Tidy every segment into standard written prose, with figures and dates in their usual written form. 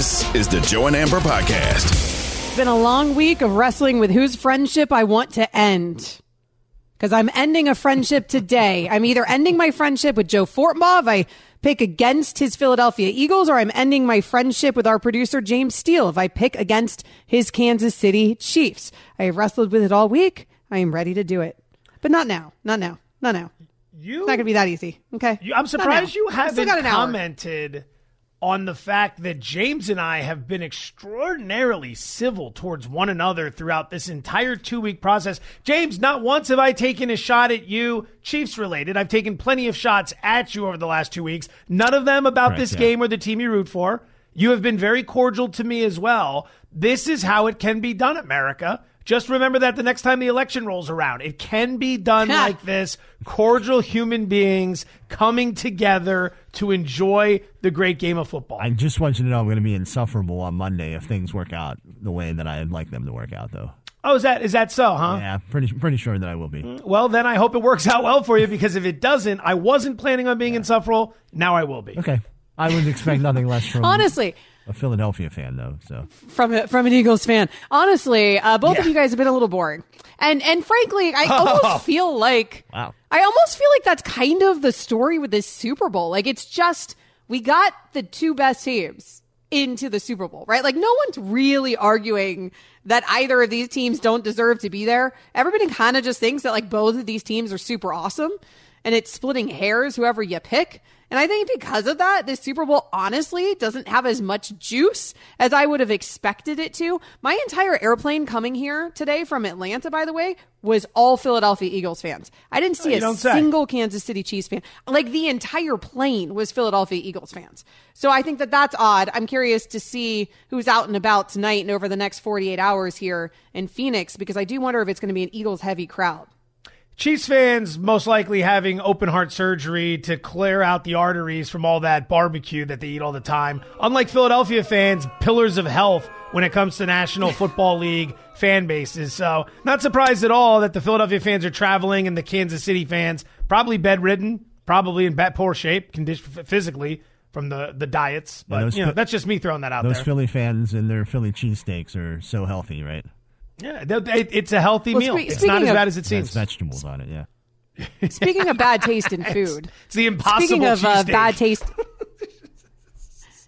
This is the Joe and Amber Podcast. It's been a long week of wrestling with whose friendship I want to end. Because I'm ending a friendship today. I'm either ending my friendship with Joe Fortenbaugh if I pick against his Philadelphia Eagles, or I'm ending my friendship with our producer James Steele if I pick against his Kansas City Chiefs. I have wrestled with it all week. I am ready to do it. But not now. Not now. Not now. It's not going to be that easy. Okay. I'm surprised you haven't commented on the fact that James and I have been extraordinarily civil towards one another throughout this entire two-week process. James, not once have I taken a shot at you, Chiefs-related. I've taken plenty of shots at you over the last 2 weeks, none of them about this game or the team you root for. You have been very cordial to me as well. This is how it can be done, America. Just remember that the next time the election rolls around. It can be done like this. Cordial human beings coming together to enjoy the great game of football. I just want you to know I'm going to be insufferable on Monday if things work out the way that I'd like them to work out, though. Oh, is that so, huh? Yeah, pretty sure that I will be. Well, then I hope it works out well for you, because if it doesn't, I wasn't planning on being insufferable. Now I will be. Okay. I would expect nothing less from honestly. A Philadelphia fan, though, so from an Eagles fan, honestly, both of you guys have been a little boring, and frankly, I almost feel like that's kind of the story with this Super Bowl. Like, it's just we got the two best teams into the Super Bowl, right? Like, no one's really arguing that either of these teams don't deserve to be there. Everybody kind of just thinks that like both of these teams are super awesome, and it's splitting hairs whoever you pick. And I think because of that, this Super Bowl honestly doesn't have as much juice as I would have expected it to. My entire airplane coming here today from Atlanta, by the way, was all Philadelphia Eagles fans. I didn't see a single Kansas City Chiefs fan. Like, the entire plane was Philadelphia Eagles fans. So I think that that's odd. I'm curious to see who's out and about tonight and over the next 48 hours here in Phoenix, because I do wonder if it's going to be an Eagles-heavy crowd. Chiefs fans most likely having open heart surgery to clear out the arteries from all that barbecue that they eat all the time. Unlike Philadelphia fans, pillars of health when it comes to National Football League fan bases. So not surprised at all that the Philadelphia fans are traveling and the Kansas City fans probably bedridden, probably in poor shape physically from the diets. But those, that's just me throwing that out there. Those Philly fans and their Philly cheesesteaks are so healthy, right? Yeah, it's a healthy meal. It's not as bad as it seems. It's vegetables on it, yeah. Speaking of bad taste in food. It's the impossible cheesesteak.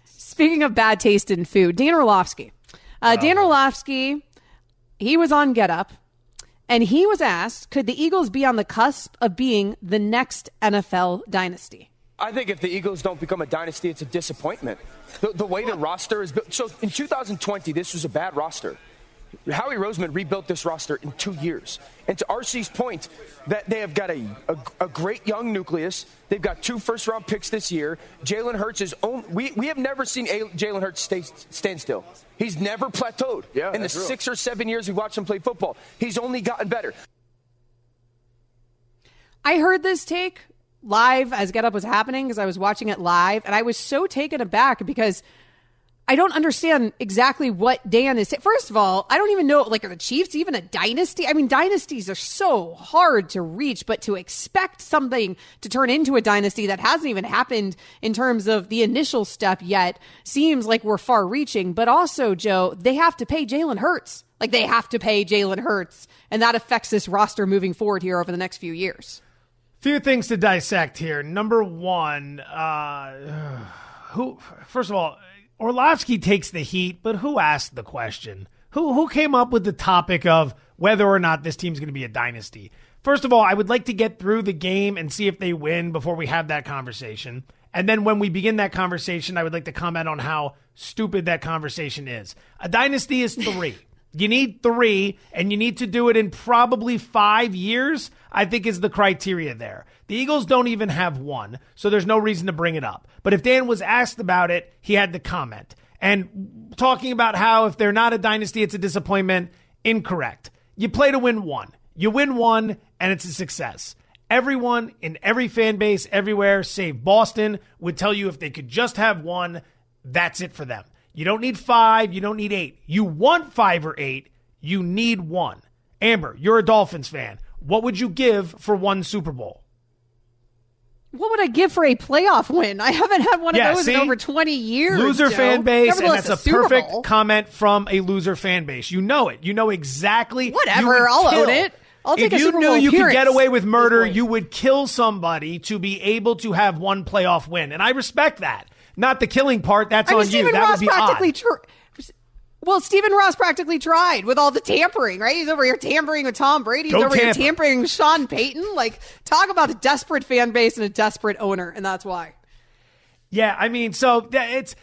Speaking of bad taste in food, Dan Orlovsky. Dan Orlovsky, he was on Get Up, and he was asked, could the Eagles be on the cusp of being the next NFL dynasty? I think if the Eagles don't become a dynasty, it's a disappointment. The way the roster is built. So in 2020, this was a bad roster. Howie Roseman rebuilt this roster in 2 years. And to RC's point, that they have got a great young nucleus. They've got 2 first-round picks this year. Jalen Hurts is only... We have never seen Jalen Hurts stand still. He's never plateaued. Yeah, in the 6 or 7 years we've watched him play football, he's only gotten better. I heard this take live as Get Up was happening because I was watching it live, and I was so taken aback because... I don't understand exactly what Dan is saying. First of all, I don't even know, like, are the Chiefs even a dynasty? I mean, dynasties are so hard to reach, but to expect something to turn into a dynasty that hasn't even happened in terms of the initial step yet seems like we're far-reaching. But also, Joe, they have to pay Jalen Hurts. Like, they have to pay Jalen Hurts, and that affects this roster moving forward here over the next few years. Few things to dissect here. Number one, first of all, Orlovsky takes the heat, but who asked the question? Who came up with the topic of whether or not this team's going to be a dynasty? First of all, I would like to get through the game and see if they win before we have that conversation. And then when we begin that conversation, I would like to comment on how stupid that conversation is. A dynasty is 3. You need 3, and you need to do it in probably 5 years, I think is the criteria there. The Eagles don't even have 1, so there's no reason to bring it up. But if Dan was asked about it, he had to comment. And talking about how if they're not a dynasty, it's a disappointment, incorrect. You play to win 1. You win 1, and it's a success. Everyone in every fan base everywhere, save Boston, would tell you if they could just have 1, that's it for them. You don't need 5. You don't need 8. You want 5 or 8. You need 1. Amber, you're a Dolphins fan. What would you give for 1 Super Bowl? What would I give for a playoff win? I haven't had one of those in over 20 years. Loser fan base, and that's a perfect comment from a loser fan base. You know it. You know exactly. Whatever, I'll own it. I'll take a Super Bowl appearance. If you knew you could get away with murder, you would kill somebody to be able to have one playoff win. And I respect that. Not the killing part. That's on you. That would be odd. Well, Stephen Ross practically tried with all the tampering, right? He's over here tampering with Tom Brady. He's over here tampering with Sean Payton. Like, talk about a desperate fan base and a desperate owner, and that's why. Yeah, I mean, so it's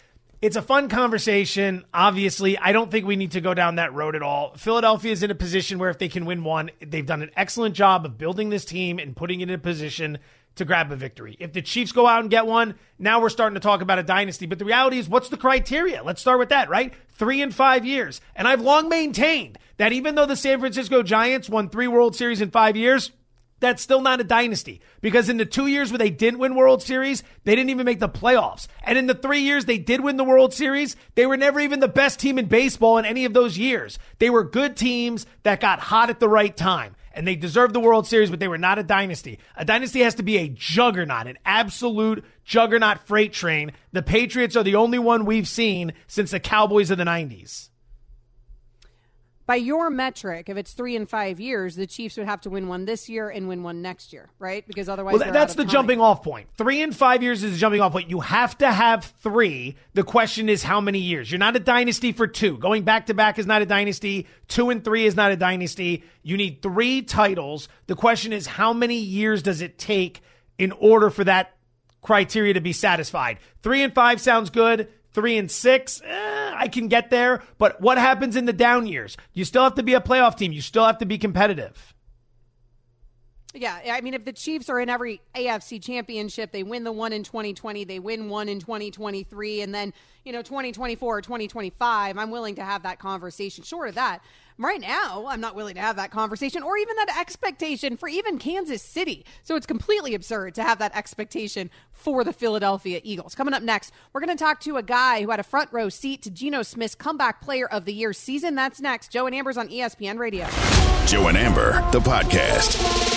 a fun conversation. Obviously, I don't think we need to go down that road at all. Philadelphia is in a position where if they can win one, they've done an excellent job of building this team and putting it in a position to grab a victory. If the Chiefs go out and get one, now we're starting to talk about a dynasty. But the reality is, what's the criteria? Let's start with that, right? 3 and 5 years. And I've long maintained that even though the San Francisco Giants won 3 World Series in 5 years, that's still not a dynasty, because in the 2 years where they didn't win World Series, they didn't even make the playoffs. And in the 3 years they did win the World Series, they were never even the best team in baseball in any of those years. They were good teams that got hot at the right time. And they deserved the World Series, but they were not a dynasty. A dynasty has to be a juggernaut, an absolute juggernaut freight train. The Patriots are the only one we've seen since the Cowboys of the 90s. By your metric, if it's 3 and 5 years, the Chiefs would have to win one this year and win one next year, right? Because otherwise, that's the jumping off point. 3 and 5 years is the jumping off point. You have to have 3. The question is how many years. You're not a dynasty for 2. Going back to back is not a dynasty. 2 and 3 is not a dynasty. You need 3 titles. The question is how many years does it take in order for that criteria to be satisfied? 3 and 5 sounds good. 3 and 6, I can get there. But what happens in the down years? You still have to be a playoff team. You still have to be competitive. Yeah, I mean, if the Chiefs are in every AFC championship, they win the one in 2020, they win one in 2023, and then, 2024 or 2025, I'm willing to have that conversation. Short of that, right now, I'm not willing to have that conversation or even that expectation for even Kansas City. So it's completely absurd to have that expectation for the Philadelphia Eagles. Coming up next, we're going to talk to a guy who had a front row seat to Geno Smith's Comeback Player of the Year season. That's next. Joe and Amber's on ESPN Radio. Joe and Amber, the podcast.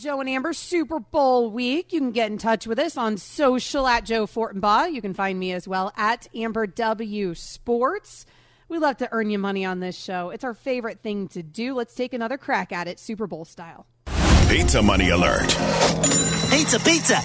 Joe and Amber, Super Bowl week. You can get in touch with us on social at Joe Fortenbaugh. You can find me as well at Amber W Sports. We love to earn you money on this show. It's our favorite thing to do. Let's take another crack at it, Super Bowl style. Pizza money alert. Pizza, pizza.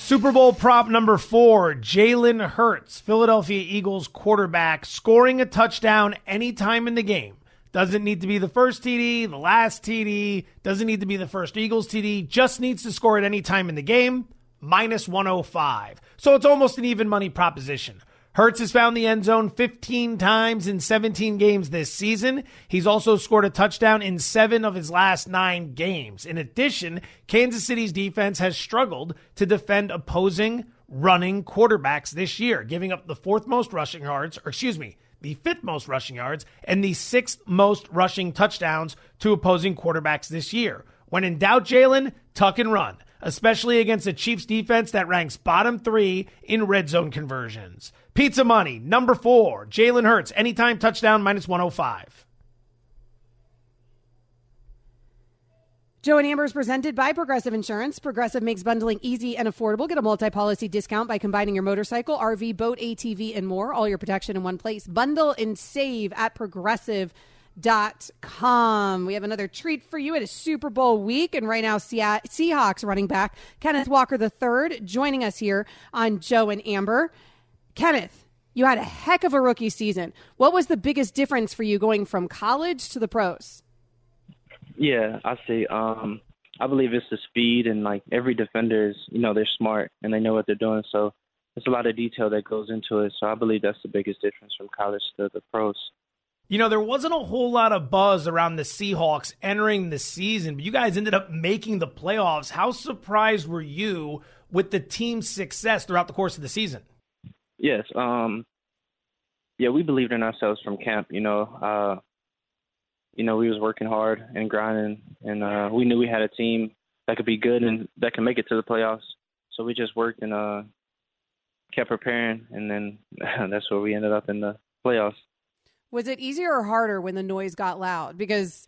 Super Bowl prop number 4, Jalen Hurts, Philadelphia Eagles quarterback, scoring a touchdown anytime in the game. Doesn't need to be the first TD, the last TD. Doesn't need to be the first Eagles TD. Just needs to score at any time in the game. Minus 105. So it's almost an even money proposition. Hurts has found the end zone 15 times in 17 games this season. He's also scored a touchdown in 7 of his last 9 games. In addition, Kansas City's defense has struggled to defend opposing running quarterbacks this year, giving up the 5th most rushing yards and the 6th most rushing touchdowns to opposing quarterbacks this year. When in doubt, Jalen, tuck and run, especially against a Chiefs defense that ranks bottom 3 in red zone conversions. Pizza money, number 4, Jalen Hurts, anytime touchdown, minus 105. Joe and Amber is presented by Progressive Insurance. Progressive makes bundling easy and affordable. Get a multi-policy discount by combining your motorcycle, RV, boat, ATV, and more. All your protection in one place. Bundle and save at Progressive.com. We have another treat for you. It is Super Bowl week, and right now Seahawks running back Kenneth Walker III joining us here on Joe and Amber. Kenneth, you had a heck of a rookie season. What was the biggest difference for you going from college to the pros? Yeah, I see. I believe it's the speed, and like every defender is, they're smart and they know what they're doing. So there's a lot of detail that goes into it. So I believe that's the biggest difference from college to the pros. There wasn't a whole lot of buzz around the Seahawks entering the season, but you guys ended up making the playoffs. How surprised were you with the team's success throughout the course of the season? Yes. We believed in ourselves from camp. We was working hard and grinding, and we knew we had a team that could be good and that could make it to the playoffs. So we just worked and kept preparing, and then that's where we ended up in the playoffs. Was it easier or harder when the noise got loud? Because,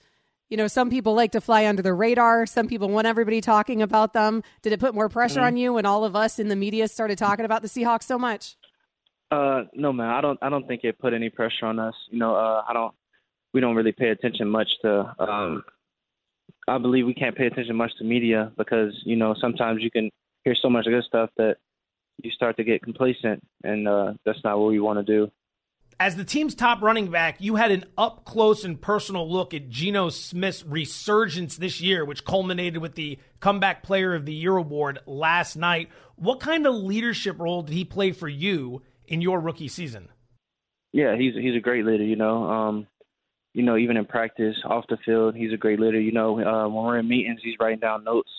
some people like to fly under the radar. Some people want everybody talking about them. Did it put more pressure on you when all of us in the media started talking about the Seahawks so much? No, man, I don't think it put any pressure on us. We don't really pay attention much to, I believe we can't pay attention much to media because, sometimes you can hear so much good stuff that you start to get complacent, and that's not what we want to do. As the team's top running back, you had an up-close and personal look at Geno Smith's resurgence this year, which culminated with the Comeback Player of the Year award last night. What kind of leadership role did he play for you in your rookie season? Yeah, he's a great leader, even in practice, off the field, he's a great leader. When we're in meetings, he's writing down notes.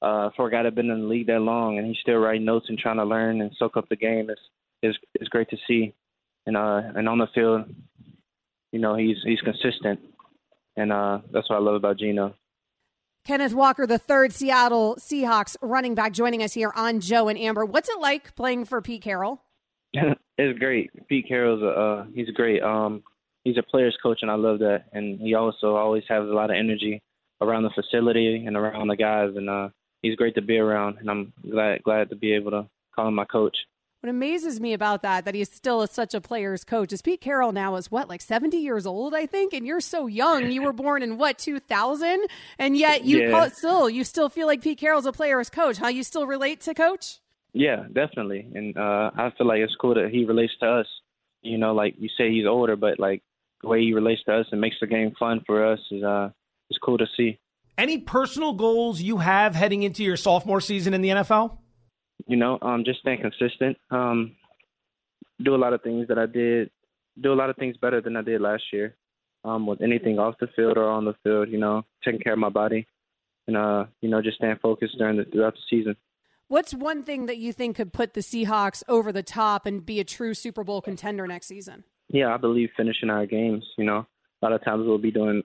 For a guy that's been in the league that long, and he's still writing notes and trying to learn and soak up the game, it's great to see. And on the field, he's consistent, and that's what I love about Geno. Kenneth Walker, the third Seattle Seahawks running back, joining us here on Joe and Amber. What's it like playing for Pete Carroll? It's great. Pete Carroll's he's great. He's a player's coach, and I love that. And he also always has a lot of energy around the facility and around the guys, and he's great to be around. And I'm glad to be able to call him my coach. What amazes me about that he's still such a player's coach is Pete Carroll now is 70 years old, I think, and you're so young. You were born in 2000, and yet you still feel like Pete Carroll's a player's coach. Huh? You still relate to Coach? Yeah, definitely, and I feel like it's cool that he relates to us. Like you say, he's older, but like the way he relates to us and makes the game fun for us is it's cool to see. Any personal goals you have heading into your sophomore season in the NFL? Just staying consistent, do a lot of things that I did, do a lot of things better than I did last year, with anything off the field or on the field, taking care of my body and, just staying focused throughout the season. What's one thing that you think could put the Seahawks over the top and be a true Super Bowl contender next season? Yeah, I believe finishing our games, a lot of times we'll be doing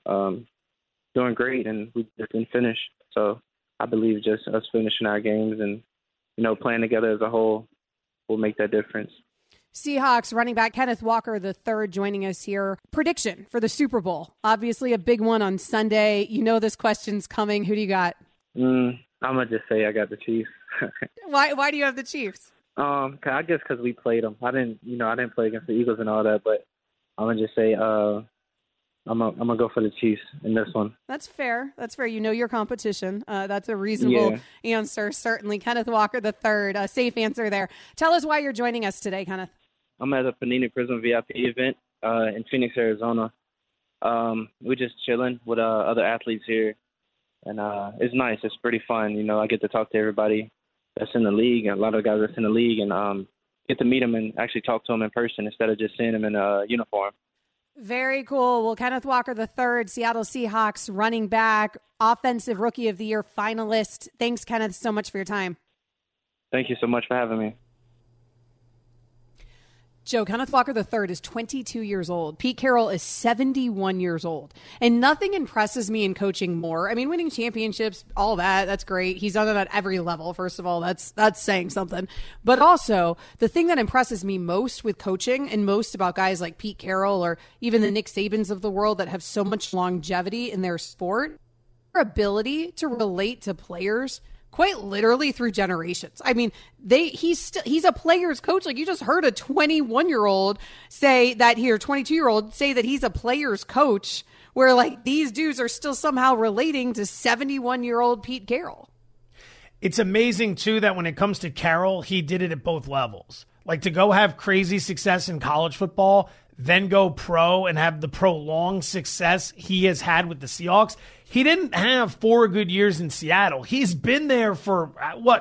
great and we didn't finish. So I believe just us finishing our games and, playing together as a whole will make that difference. Seahawks running back Kenneth Walker III joining us here. Prediction for the Super Bowl. Obviously a big one on Sunday. This question's coming. Who do you got? I'm going to just say I got the Chiefs. Why do you have the Chiefs? I guess because we played them. I didn't play against the Eagles and all that, but I'm gonna just say I'm gonna go for the Chiefs in this one. That's fair. That's fair. You know your competition. That's a reasonable answer, certainly. Kenneth Walker III, a safe answer there. Tell us why you're joining us today, Kenneth. I'm at a Panini Prism VIP event in Phoenix, Arizona. We're just chilling with other athletes here, and it's nice. It's pretty fun. You know, I get to talk to everybody that's in the league, and a lot of guys that's in the league, and get to meet them and actually talk to them in person instead of just seeing them in a uniform. Very cool. Well, Kenneth Walker III, Seattle Seahawks running back, offensive rookie of the year finalist. Thanks, Kenneth, so much for your time. Thank you so much for having me. Joe, Kenneth Walker III is 22 years old. Pete Carroll is 71 years old. And nothing impresses me in coaching more. I mean, winning championships, all that, that's great. He's done it at every level. First of all, that's saying something. But also, the thing that impresses me most with coaching and most about guys like Pete Carroll or even the Nick Sabans of the world that have so much longevity in their sport, their ability to relate to players quite literally through generations. I mean, he's a player's coach. Like, you just heard a 21-year-old say that 22-year-old say that he's a player's coach, where like these dudes are still somehow relating to 71-year-old Pete Carroll. It's amazing too that when it comes to Carroll, he did it at both levels. Like, to go have crazy success in college football, then go pro and have the prolonged success he has had with the Seahawks. He didn't have 4 good years in Seattle. He's been there for,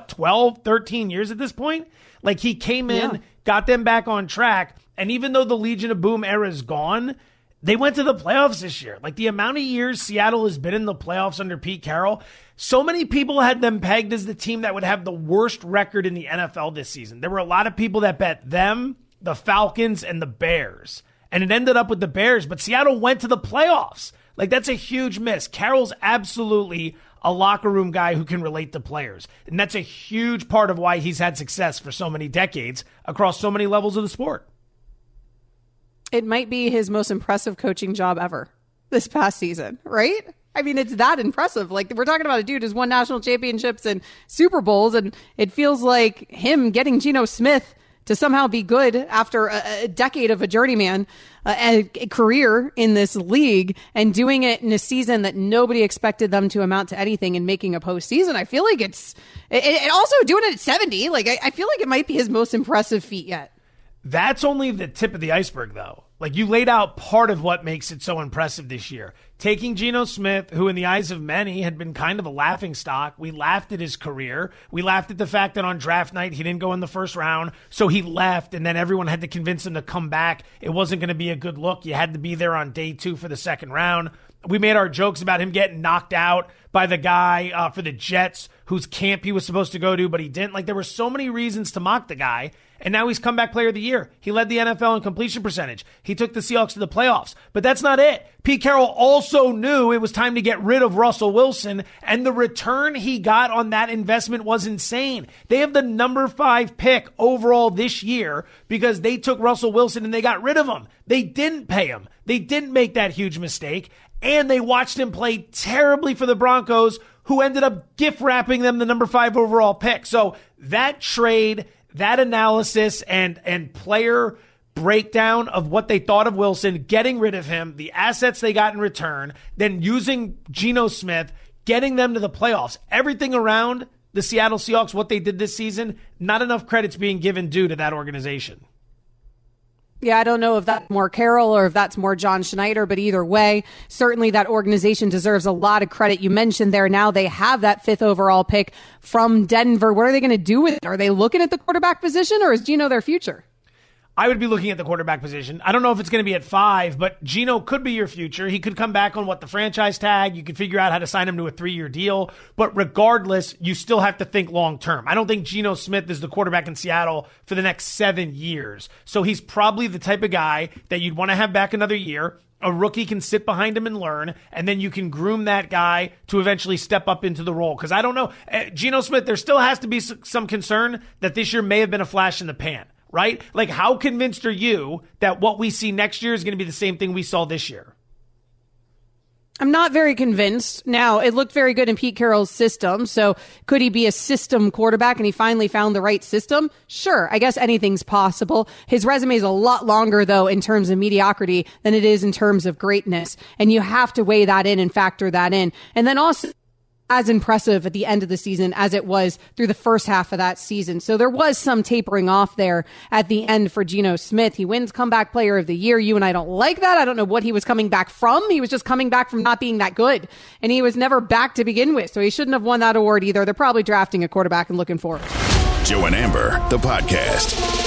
12, 13 years at this point? Like, he came in, got them back on track, and even though the Legion of Boom era is gone, they went to the playoffs this year. Like, the amount of years Seattle has been in the playoffs under Pete Carroll, so many people had them pegged as the team that would have the worst record in the NFL this season. There were a lot of people that bet them, the Falcons, and the Bears. And it ended up with the Bears, but Seattle went to the playoffs. Like, that's a huge miss. Carroll's absolutely a locker room guy who can relate to players. And that's a huge part of why he's had success for so many decades across so many levels of the sport. It might be his most impressive coaching job ever this past season, right? I mean, it's that impressive. Like, we're talking about a dude who's won national championships and Super Bowls, and it feels like him getting Geno Smith to somehow be good after a decade of a journeyman a career in this league and doing it in a season that nobody expected them to amount to anything and making a postseason. I feel like it's also doing it at 70. Like, I feel like it might be his most impressive feat yet. That's only the tip of the iceberg, though. Like, you laid out part of what makes it so impressive this year. Taking Geno Smith, who in the eyes of many had been kind of a laughing stock. We laughed at his career. We laughed at the fact that on draft night, he didn't go in the first round. So he left, and then everyone had to convince him to come back. It wasn't going to be a good look. You had to be there on day 2 for the second round. We made our jokes about him getting knocked out by the guy for the Jets, whose camp he was supposed to go to, but he didn't. Like, there were so many reasons to mock the guy, and now he's comeback player of the year. He led the NFL in completion percentage. He took the Seahawks to the playoffs, but that's not it. Pete Carroll also knew it was time to get rid of Russell Wilson, and the return he got on that investment was insane. They have the number 5 pick overall this year because they took Russell Wilson and they got rid of him. They didn't pay him. They didn't make that huge mistake, and they watched him play terribly for the Broncos, who ended up gift wrapping them the number 5 overall pick. So that trade, that analysis, and player breakdown of what they thought of Wilson, getting rid of him, the assets they got in return, then using Geno Smith, getting them to the playoffs, everything around the Seattle Seahawks, what they did this season, not enough credit's being given due to that organization. Yeah, I don't know if that's more Carroll or if that's more John Schneider, but either way, certainly that organization deserves a lot of credit. You mentioned there, now they have that 5th overall pick from Denver. What are they going to do with it? Are they looking at the quarterback position, or is Geno their future? I would be looking at the quarterback position. I don't know if it's going to be at 5, but Geno could be your future. He could come back on the franchise tag. You could figure out how to sign him to a 3-year deal. But regardless, you still have to think long term. I don't think Geno Smith is the quarterback in Seattle for the next 7 years. So he's probably the type of guy that you'd want to have back another year. A rookie can sit behind him and learn, and then you can groom that guy to eventually step up into the role. Because I don't know, Geno Smith, there still has to be some concern that this year may have been a flash in the pan. Right? Like, how convinced are you that what we see next year is going to be the same thing we saw this year? I'm not very convinced. Now, it looked very good in Pete Carroll's system, so could he be a system quarterback and he finally found the right system? Sure, I guess anything's possible. His resume is a lot longer, though, in terms of mediocrity than it is in terms of greatness, and you have to weigh that in and factor that in. And then also, as impressive at the end of the season as it was through the first half of that season. So there was some tapering off there at the end for Geno Smith. He wins Comeback Player of the Year. You and I don't like that. I don't know what he was coming back from. He was just coming back from not being that good. And he was never back to begin with. So he shouldn't have won that award either. They're probably drafting a quarterback and looking for it. Joe and Amber, the podcast.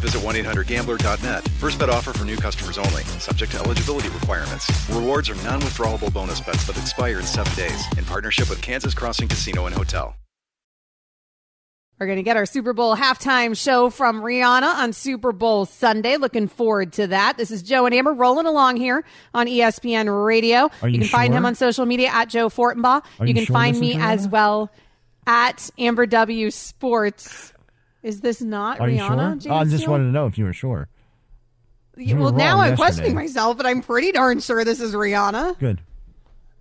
visit 1-800-GAMBLER.net. First bet offer for new customers only. Subject to eligibility requirements. Rewards are non-withdrawable bonus bets that expire in 7 days. In partnership with Kansas Crossing Casino and Hotel. We're going to get our Super Bowl halftime show from Rihanna on Super Bowl Sunday. Looking forward to that. This is Joe and Amber rolling along here on ESPN Radio. You can find him on social media at Joe Fortenbaugh. You can find me as well at Amber W Sports. Is this not Rihanna? Sure? I just wanted to know if you were sure. Well, now I'm questioning myself, but I'm pretty darn sure this is Rihanna. Good.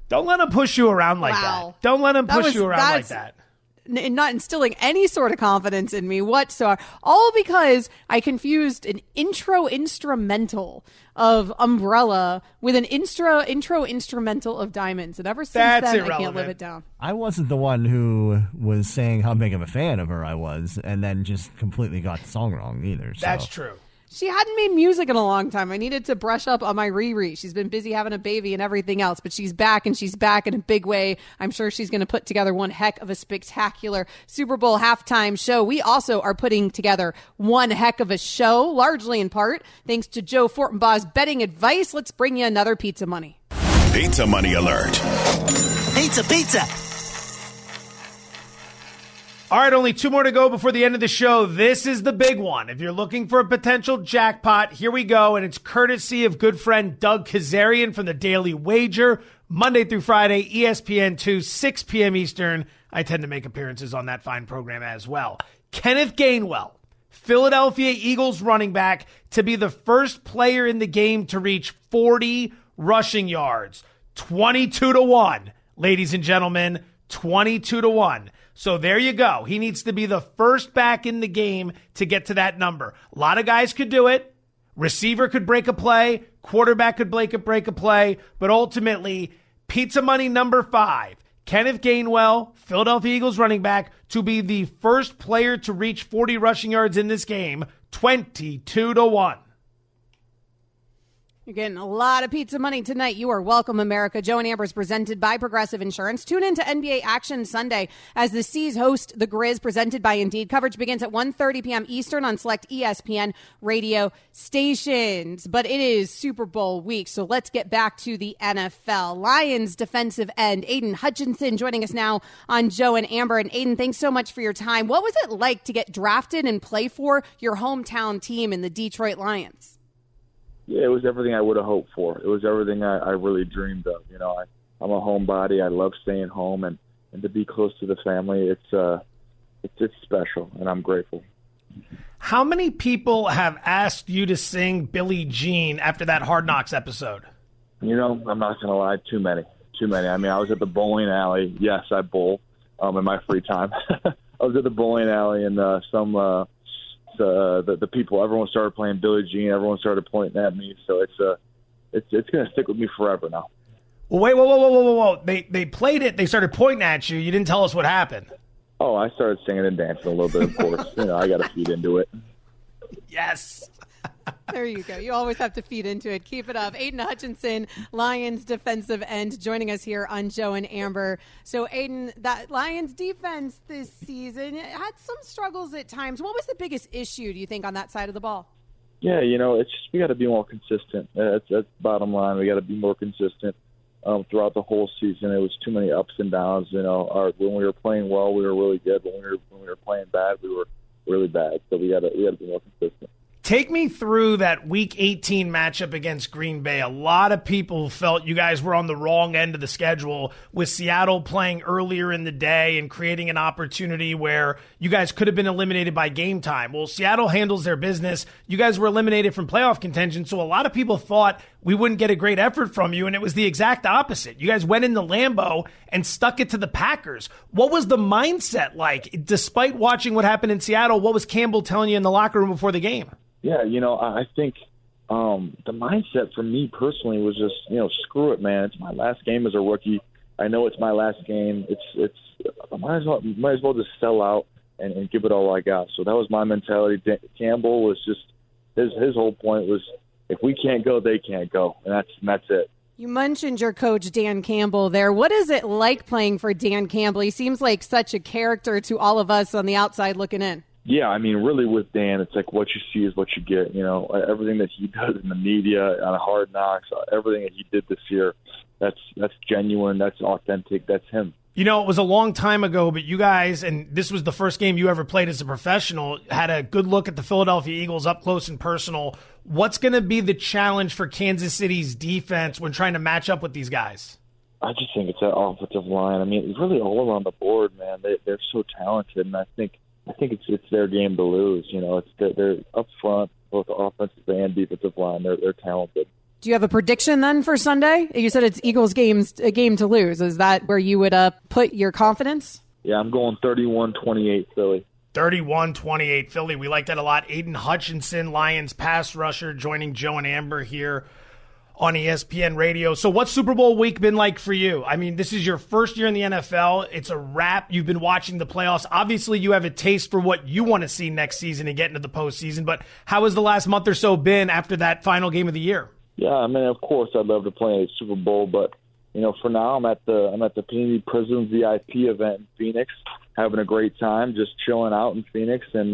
Don't let him push you around like that. Don't let him push you around like that. Not instilling any sort of confidence in me whatsoever, all because I confused an intro instrumental of Umbrella with an intro instrumental of Diamonds, and ever since then, I can't live it down. I wasn't the one who was saying how big of a fan of her I was, and then just completely got the song wrong either. So. That's true. She hadn't made music in a long time. I needed to brush up on my Riri. She's been busy having a baby and everything else, but she's back in a big way. I'm sure she's going to put together one heck of a spectacular Super Bowl halftime show. We also are putting together one heck of a show, largely in part thanks to Joe Fortenbaugh's betting advice. Let's bring you another Pizza Money. Pizza Money alert. Pizza, pizza. All right, only two more to go before the end of the show. This is the big one. If you're looking for a potential jackpot, here we go. And it's courtesy of good friend Doug Kazarian from the Daily Wager, Monday through Friday, ESPN2, 6 p.m. Eastern. I tend to make appearances on that fine program as well. Kenneth Gainwell, Philadelphia Eagles running back, to be the first player in the game to reach 40 rushing yards. 22-1, ladies and gentlemen, 22-1. So there you go. He needs to be the first back in the game to get to that number. A lot of guys could do it. Receiver could break a play. Quarterback could break a play. But ultimately, Pizza Money number 5, Kenneth Gainwell, Philadelphia Eagles running back, to be the first player to reach 40 rushing yards in this game, 22-1. You're getting a lot of pizza money tonight. You are welcome, America. Joe and Amber is presented by Progressive Insurance. Tune in to NBA Action Sunday as the C's host the Grizz, presented by Indeed. Coverage begins at 1:30 p.m. Eastern on select ESPN radio stations. But it is Super Bowl week, so let's get back to the NFL. Lions defensive end Aiden Hutchinson joining us now on Joe and Amber. And Aiden, thanks so much for your time. What was it like to get drafted and play for your hometown team in the Detroit Lions? Yeah, it was everything I would have hoped for. It was everything I really dreamed of. You know, I, I'm a homebody. I love staying home, and to be close to the family, it's special, and I'm grateful. How many people have asked you to sing Billie Jean after that Hard Knocks episode? You know, I'm not going to lie, too many. I mean, I was at the bowling alley. Yes, I bowl in my free time. I was at the bowling alley, and the people, everyone started playing Billie Jean. Everyone started pointing at me. So it's going to stick with me forever now. Well, wait, whoa. They played it. They started pointing at you. You didn't tell us what happened. Oh, I started singing and dancing a little bit, of course. You know, I got to feed into it. Yes. There you go. You always have to feed into it. Keep it up. Aiden Hutchinson, Lions defensive end, joining us here on Joe and Amber. So, Aiden, that Lions defense this season had some struggles at times. What was the biggest issue, do you think, on that side of the ball? Yeah, you know, it's just we got to be more consistent. That's bottom line. We got to be more consistent. Throughout the whole season, it was too many ups and downs. You know, when we were playing well, we were really good. When we were playing bad, we were really bad. So we got to be more consistent. Take me through that Week 18 matchup against Green Bay. A lot of people felt you guys were on the wrong end of the schedule, with Seattle playing earlier in the day and creating an opportunity where you guys could have been eliminated by game time. Well, Seattle handles their business. You guys were eliminated from playoff contention, so a lot of people thought we wouldn't get a great effort from you, and it was the exact opposite. You guys went into Lambeau and stuck it to the Packers. What was the mindset like? Despite watching what happened in Seattle, what was Campbell telling you in the locker room before the game? Yeah, you know, I think the mindset for me personally was just, you know, screw it, man. It's my last game as a rookie. I know it's my last game. I might as well just sell out and give it all I got. So that was my mentality. Campbell was just his whole point was, if we can't go, they can't go, and that's it. You mentioned your coach, Dan Campbell, there. What is it like playing for Dan Campbell? He seems like such a character to all of us on the outside looking in. Yeah, I mean, really with Dan, it's like what you see is what you get. You know, everything that he does in the media, on Hard Knocks, everything that he did this year, that's genuine, that's authentic, that's him. You know, it was a long time ago, but you guys, and this was the first game you ever played as a professional, had a good look at the Philadelphia Eagles up close and personal. What's going to be the challenge for Kansas City's defense when trying to match up with these guys? I just think it's that offensive line. I mean, it's really all around the board, man. They're so talented, and I think it's their game to lose. You know, they're up front, both offensive and defensive line. They're talented. Do you have a prediction then for Sunday? You said it's Eagles a game to lose. Is that where you would put your confidence? Yeah, I'm going 31-28 Philly. 31-28 Philly. We like that a lot. Aiden Hutchinson, Lions pass rusher, joining Joe and Amber here on ESPN Radio. So what's Super Bowl week been like for you? I mean, this is your first year in the NFL. It's a wrap. You've been watching the playoffs. Obviously, you have a taste for what you want to see next season and get into the postseason, but how has the last month or so been after that final game of the year? Yeah, I mean, of course, I'd love to play in a Super Bowl, but, you know, for now, I'm at the Panini Prism VIP event in Phoenix, having a great time, just chilling out in Phoenix and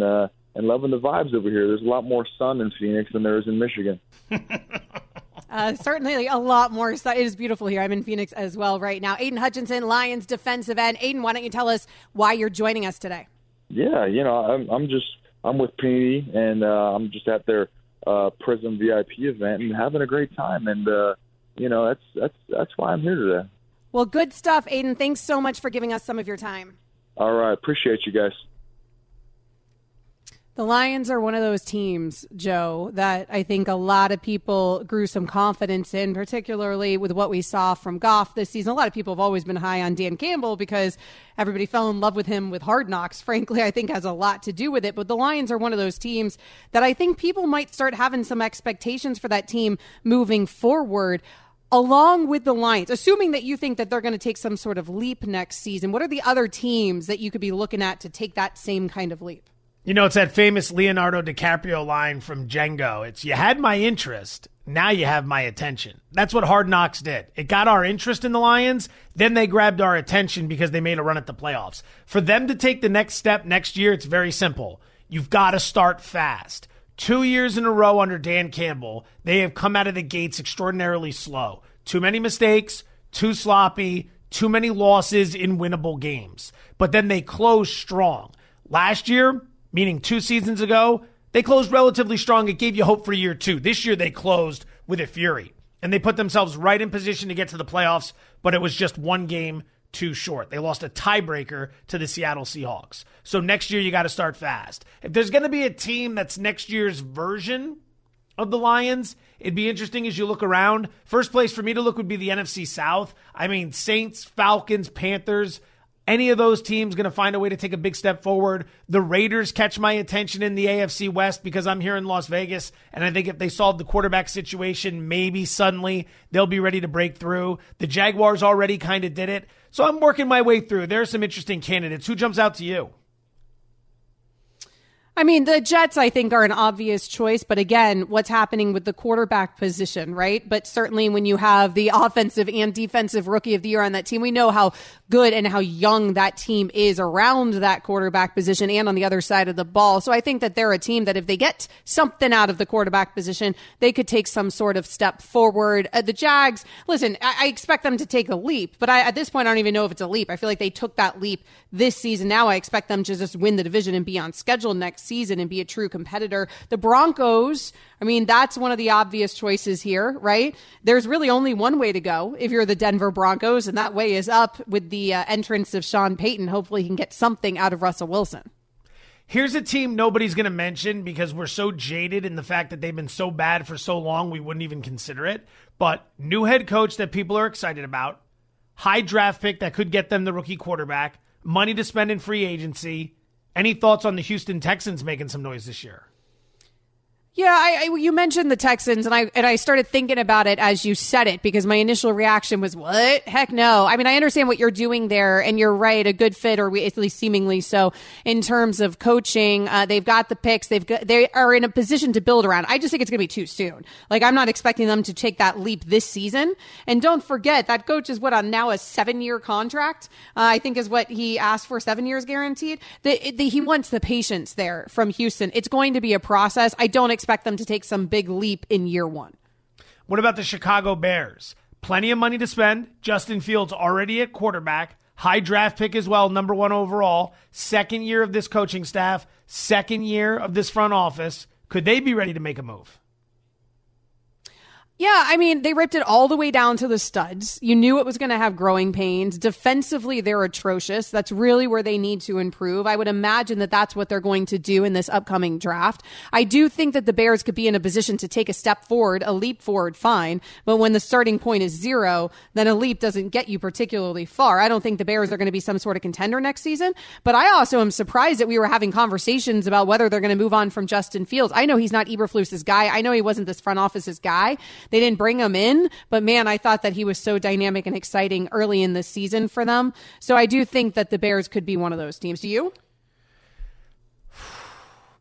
loving the vibes over here. There's a lot more sun in Phoenix than there is in Michigan. Certainly a lot more. It is beautiful here. I'm in Phoenix as well right now. Aiden Hutchinson, Lions defensive end. Aiden, why don't you tell us why you're joining us today? Yeah, you know, I'm with Panini, and I'm just at their Prism VIP event and having a great time. And, you know, that's why I'm here today. Well, good stuff, Aiden. Thanks so much for giving us some of your time. All right. Appreciate you guys. The Lions are one of those teams, Joe, that I think a lot of people grew some confidence in, particularly with what we saw from Goff this season. A lot of people have always been high on Dan Campbell because everybody fell in love with him with Hard Knocks. Frankly, I think has a lot to do with it. But the Lions are one of those teams that I think people might start having some expectations for that team moving forward. Along with the Lions, assuming that you think that they're going to take some sort of leap next season, what are the other teams that you could be looking at to take that same kind of leap? You know, it's that famous Leonardo DiCaprio line from Django. It's, you had my interest, now you have my attention. That's what Hard Knocks did. It got our interest in the Lions, then they grabbed our attention because they made a run at the playoffs. For them to take the next step next year, it's very simple. You've got to start fast. 2 years in a row under Dan Campbell, they have come out of the gates extraordinarily slow. Too many mistakes, too sloppy, too many losses in winnable games. But then they close strong. Last year, meaning 2 seasons ago, they closed relatively strong. It gave you hope for year 2. This year, they closed with a fury. and they put themselves right in position to get to the playoffs, but it was just one game too short. They lost a tiebreaker to the Seattle Seahawks. So next year, you got to start fast. If there's going to be a team that's next year's version of the Lions, it'd be interesting as you look around. First place for me to look would be the NFC South. I mean, Saints, Falcons, Panthers, any of those teams going to find a way to take a big step forward. The Raiders catch my attention in the AFC West because I'm here in Las Vegas, and I think if they solve the quarterback situation, maybe suddenly they'll be ready to break through. The Jaguars already kind of did it. So I'm working my way through. There are some interesting candidates. Who jumps out to you? I mean, the Jets, I think, are an obvious choice. But again, what's happening with the quarterback position, right? But certainly when you have the offensive and defensive rookie of the year on that team, we know how good and how young that team is around that quarterback position and on the other side of the ball. So I think that they're a team that if they get something out of the quarterback position, they could take some sort of step forward. The Jags, listen, I expect them to take a leap. But at this point, I don't even know if it's a leap. I feel like they took that leap this season. Now I expect them to just win the division and be on schedule next season and be a true competitor. The Broncos, I mean, that's one of the obvious choices here, right? There's really only one way to go if you're the Denver Broncos, and that way is up with the entrance of Sean Payton. Hopefully he can get something out of Russell Wilson. Here's a team nobody's going to mention because we're so jaded in the fact that they've been so bad for so long, we wouldn't even consider it. But new head coach that people are excited about, high draft pick that could get them the rookie quarterback, money to spend in free agency. Any thoughts on the Houston Texans making some noise this year? Yeah, you mentioned the Texans, and I started thinking about it as you said it because my initial reaction was, what? Heck no. I mean, I understand what you're doing there, and you're right, a good fit, or at least seemingly so, in terms of coaching. They've got the picks. They are in a position to build around. I just think it's going to be too soon. Like, I'm not expecting them to take that leap this season. And don't forget, that coach is on now a 7-year contract, I think is what he asked for, 7 years guaranteed. He wants the patience there from Houston. It's going to be a process. I don't expect them to take some big leap in year one. What about the Chicago Bears? Plenty of money to spend. Justin Fields already at quarterback. High draft pick as well, number 1 overall. Second year of this coaching staff. Second year of this front office. Could they be ready to make a move? Yeah, I mean, they ripped it all the way down to the studs. You knew it was going to have growing pains. Defensively, they're atrocious. That's really where they need to improve. I would imagine that that's what they're going to do in this upcoming draft. I do think that the Bears could be in a position to take a step forward, a leap forward, fine. But when the starting point is 0, then a leap doesn't get you particularly far. I don't think the Bears are going to be some sort of contender next season. But I also am surprised that we were having conversations about whether they're going to move on from Justin Fields. I know he's not Eberflus's guy. I know he wasn't this front office's guy. They didn't bring him in, but man, I thought that he was so dynamic and exciting early in the season for them. So I do think that the Bears could be one of those teams. Do you?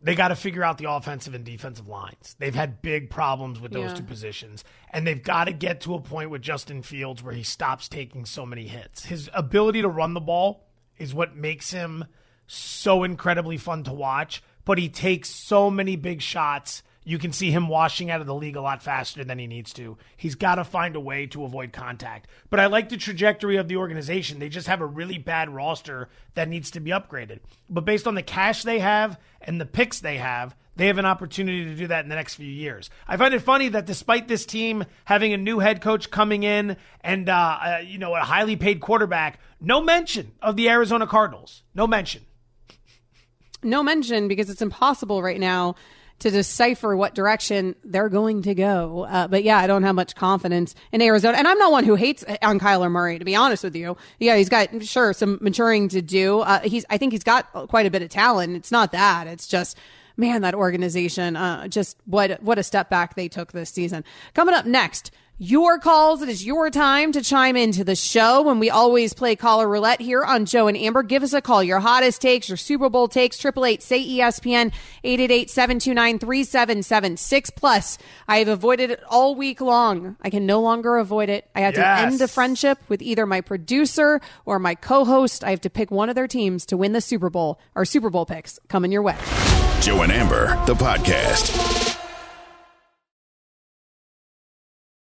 They got to figure out the offensive and defensive lines. They've had big problems with those two positions, and they've got to get to a point with Justin Fields where he stops taking so many hits. His ability to run the ball is what makes him so incredibly fun to watch, but he takes so many big shots. You can see him washing out of the league a lot faster than he needs to. He's got to find a way to avoid contact. But I like the trajectory of the organization. They just have a really bad roster that needs to be upgraded. But based on the cash they have and the picks they have an opportunity to do that in the next few years. I find it funny that despite this team having a new head coach coming in and a highly paid quarterback, no mention of the Arizona Cardinals. No mention. No mention because it's impossible right now to decipher what direction they're going to go. But yeah, I don't have much confidence in Arizona. And I'm not one who hates on Kyler Murray, to be honest with you. Yeah, he's got, sure, some maturing to do. I think he's got quite a bit of talent. It's not that. It's just, man, that organization, just what a step back they took this season. Coming up next, your calls. It is your time to chime into the show when we always play Caller Roulette here on Joe and Amber. Give us a call. Your hottest takes, your Super Bowl takes, 888-SAY-ESPN, 888-729-3776. Plus, I have avoided it all week long. I can no longer avoid it. I had to end a friendship with either my producer or my co-host. I have to pick one of their teams to win the Super Bowl. Our Super Bowl picks coming your way. Joe and Amber, the podcast.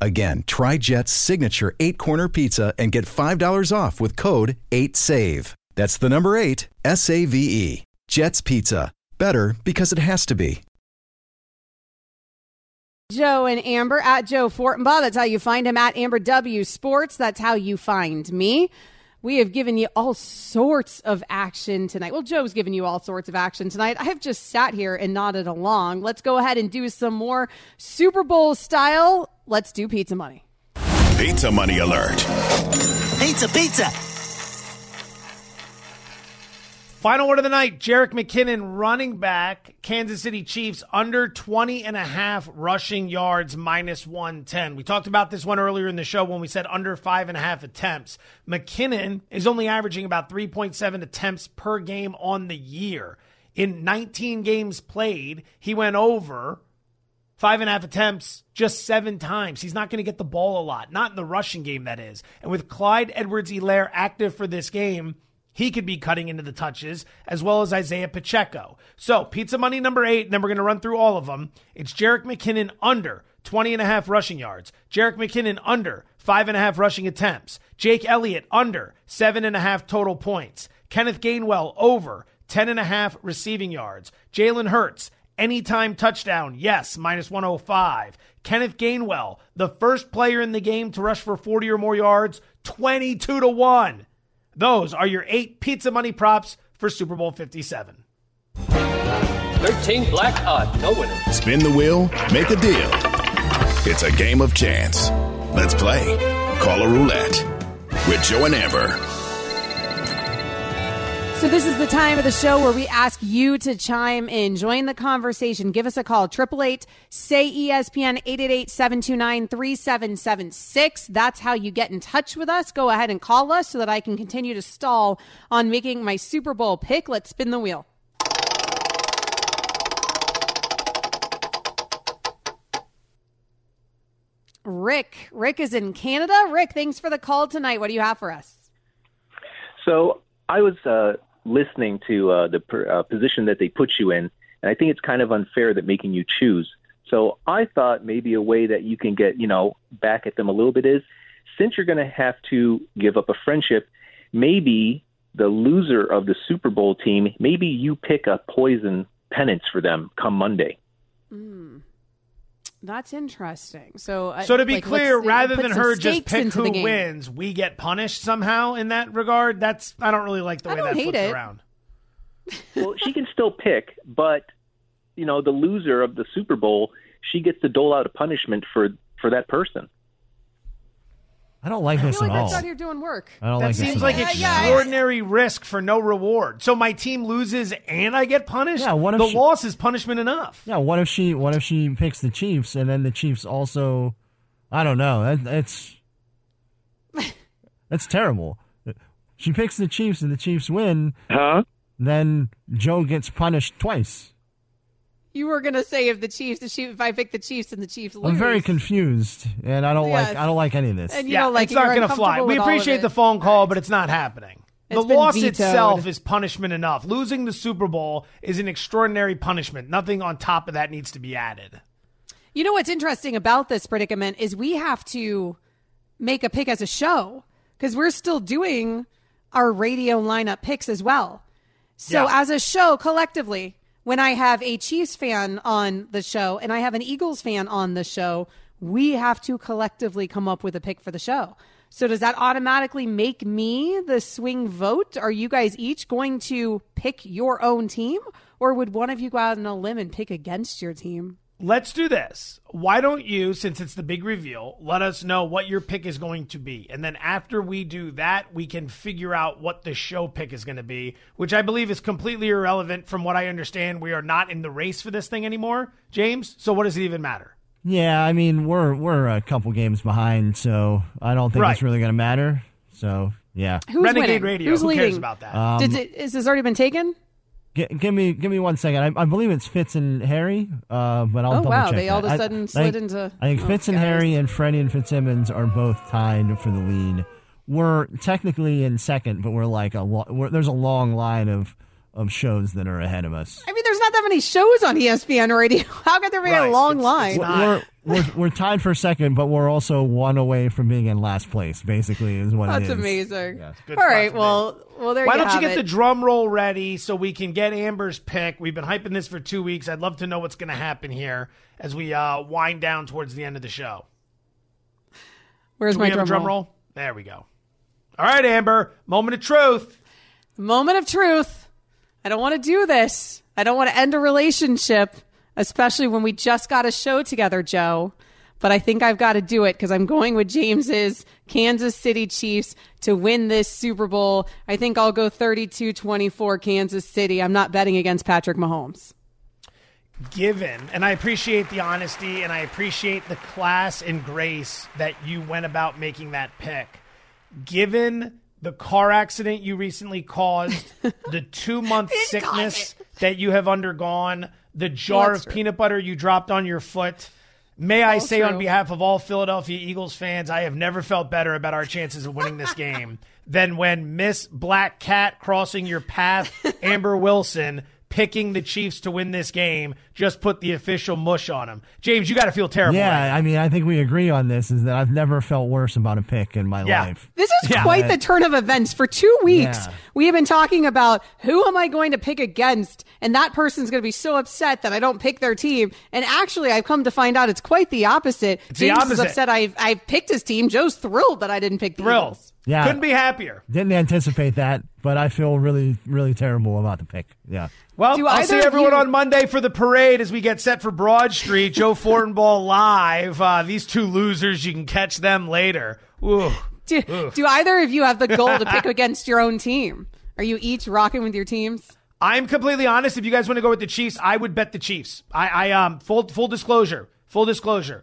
Again, try Jet's signature 8-corner pizza and get $5 off with code 8SAVE. That's the number 8, S-A-V-E. Jet's Pizza. Better because it has to be. Joe and Amber at Joe Fortenbaugh. That's how you find him at Amber W Sports. That's how you find me. We have given you all sorts of action tonight. Well, Joe's given you all sorts of action tonight. I have just sat here and nodded along. Let's go ahead and do some more Super Bowl style. Let's do Pizza Money. Pizza Money alert. Pizza, pizza. Final word of the night, Jerick McKinnon, running back, Kansas City Chiefs, under 20.5 rushing yards, -110. We talked about this one earlier in the show when we said under 5.5 attempts. McKinnon is only averaging about 3.7 attempts per game on the year. In 19 games played, he went over 5.5 attempts just 7 times. He's not going to get the ball a lot, not in the rushing game, that is. And with Clyde Edwards-Helaire active for this game, he could be cutting into the touches, as well as Isaiah Pacheco. So, Pizza Money number 8, and then we're going to run through all of them. It's Jerick McKinnon under 20.5 rushing yards. Jerick McKinnon under 5.5 rushing attempts. Jake Elliott under 7.5 total points. Kenneth Gainwell over 10.5 receiving yards. Jalen Hurts, anytime touchdown, yes, -105. Kenneth Gainwell, the first player in the game to rush for 40 or more yards, 22-1. Those are your 8 Pizza Money props for Super Bowl 57. 13 black odd, no winner. Spin the wheel, make a deal. It's a game of chance. Let's play. Call a roulette with Joe and Amber. So this is the time of the show where we ask you to chime in. Join the conversation. Give us a call. 888-SAY-ESPN, 888-729-3776. That's how you get in touch with us. Go ahead and call us so that I can continue to stall on making my Super Bowl pick. Let's spin the wheel. Rick is in Canada. Rick, thanks for the call tonight. What do you have for us? So I was listening to the position that they put you in, and I think it's kind of unfair that making you choose. So I thought maybe a way that you can get, back at them a little bit is, since you're going to have to give up a friendship, maybe the loser of the Super Bowl team, maybe you pick a poison penance for them come Monday. Mm. That's interesting. So to be clear, rather than her just pick who wins, we get punished somehow in that regard. I don't really like the way that flips around. Well, she can still pick, but the loser of the Super Bowl, she gets to dole out a punishment for that person. I don't like this at all. I feel like that's out here doing work. That seems like extraordinary risk for no reward. So my team loses and I get punished? Yeah, what if the loss is punishment enough? Yeah, what if she picks the Chiefs and then the Chiefs also, I don't know. That's terrible. She picks the Chiefs and the Chiefs win. Huh? Then Joe gets punished twice. You were gonna say if I pick the Chiefs and the Chiefs lose. I'm very confused, and I don't like any of this. And it's not gonna fly. We appreciate the phone call, but it's not happening. The loss itself is punishment enough. Losing the Super Bowl is an extraordinary punishment. Nothing on top of that needs to be added. You know what's interesting about this predicament is we have to make a pick as a show because we're still doing our radio lineup picks as well. So as a show collectively, when I have a Chiefs fan on the show and I have an Eagles fan on the show, we have to collectively come up with a pick for the show. So does that automatically make me the swing vote? Are you guys each going to pick your own team, or would one of you go out on a limb and pick against your team? Let's do this. Why don't you, since it's the big reveal, let us know what your pick is going to be. And then after we do that, we can figure out what the show pick is going to be, which I believe is completely irrelevant from what I understand. We are not in the race for this thing anymore, James. So what does it even matter? Yeah, I mean, we're a couple games behind, so I don't think it's really going to matter. So, yeah. Who's Renegade winning? Radio. Who's leading? Who cares about that? Is this already been taken? Give me 1 second. I believe it's Fitz and Harry, but I'll double check. Oh, wow. They all of a sudden slid into... I think Fitz and Harry and Freddie and Fitzsimmons are both tied for the lead we're technically in second, but we're like there's a long line of shows that are ahead of us. I mean, there's not that many shows on ESPN Radio. How could there be a long line? We're tied for second, but we're also one away from being in last place, basically, is what it is. That's amazing. Yeah, all right, well, there you go. Why don't you get the drum roll ready so we can get Amber's pick? We've been hyping this for 2 weeks. I'd love to know what's going to happen here as we wind down towards the end of the show. Where's my drum roll? There we go. All right, Amber, moment of truth. Moment of truth. I don't want to do this. I don't want to end a relationship, especially when we just got a show together, Joe. But I think I've got to do it because I'm going with James's Kansas City Chiefs to win this Super Bowl. I think I'll go 32-24 Kansas City. I'm not betting against Patrick Mahomes. Given, and I appreciate the honesty and I appreciate the class and grace that you went about making that pick. Given the car accident you recently caused, the 2-month sickness that you have undergone, the jar of peanut butter you dropped on your foot. May I say on behalf of all Philadelphia Eagles fans, I have never felt better about our chances of winning this game than when Miss Black Cat crossing your path, Amber Wilson, picking the Chiefs to win this game, just put the official mush on them. James, you got to feel terrible. Yeah, right? I mean, I think we agree on this, is that I've never felt worse about a pick in my life. This is quite the turn of events. For 2 weeks, we have been talking about who am I going to pick against, and that person's going to be so upset that I don't pick their team. And actually, I've come to find out it's quite the opposite. It's James the opposite. Is upset I picked his team. Joe's thrilled that I didn't pick the Eagles. Yeah, couldn't be happier. Didn't anticipate that, but I feel really, really terrible about the pick. Yeah. Well, I'll see everyone on Monday for the parade as we get set for Broad Street. Joe Fortenbaugh live. These two losers, you can catch them later. Ooh. Do either of you have the goal to pick against your own team? Are you each rocking with your teams? I'm completely honest. If you guys want to go with the Chiefs, I would bet the Chiefs. I full disclosure,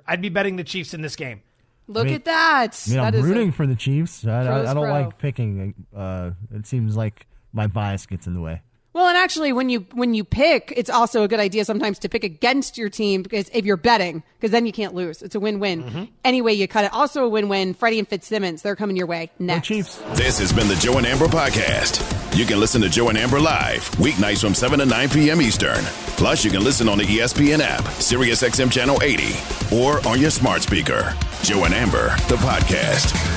I'd be betting the Chiefs in this game. Look at that. I'm rooting for the Chiefs. I don't like picking. It seems like my bias gets in the way. Well, and actually, when you pick, it's also a good idea sometimes to pick against your team, because if you're betting, because then you can't lose. It's a win-win. Mm-hmm. Anyway, you cut it. Also a win-win. Freddie and Fitzsimmons, they're coming your way next. Go Chiefs. This has been the Joe and Amber Podcast. You can listen to Joe and Amber live weeknights from 7 to 9 p.m. Eastern. Plus, you can listen on the ESPN app, Sirius XM Channel 80, or on your smart speaker. Joe and Amber, the podcast.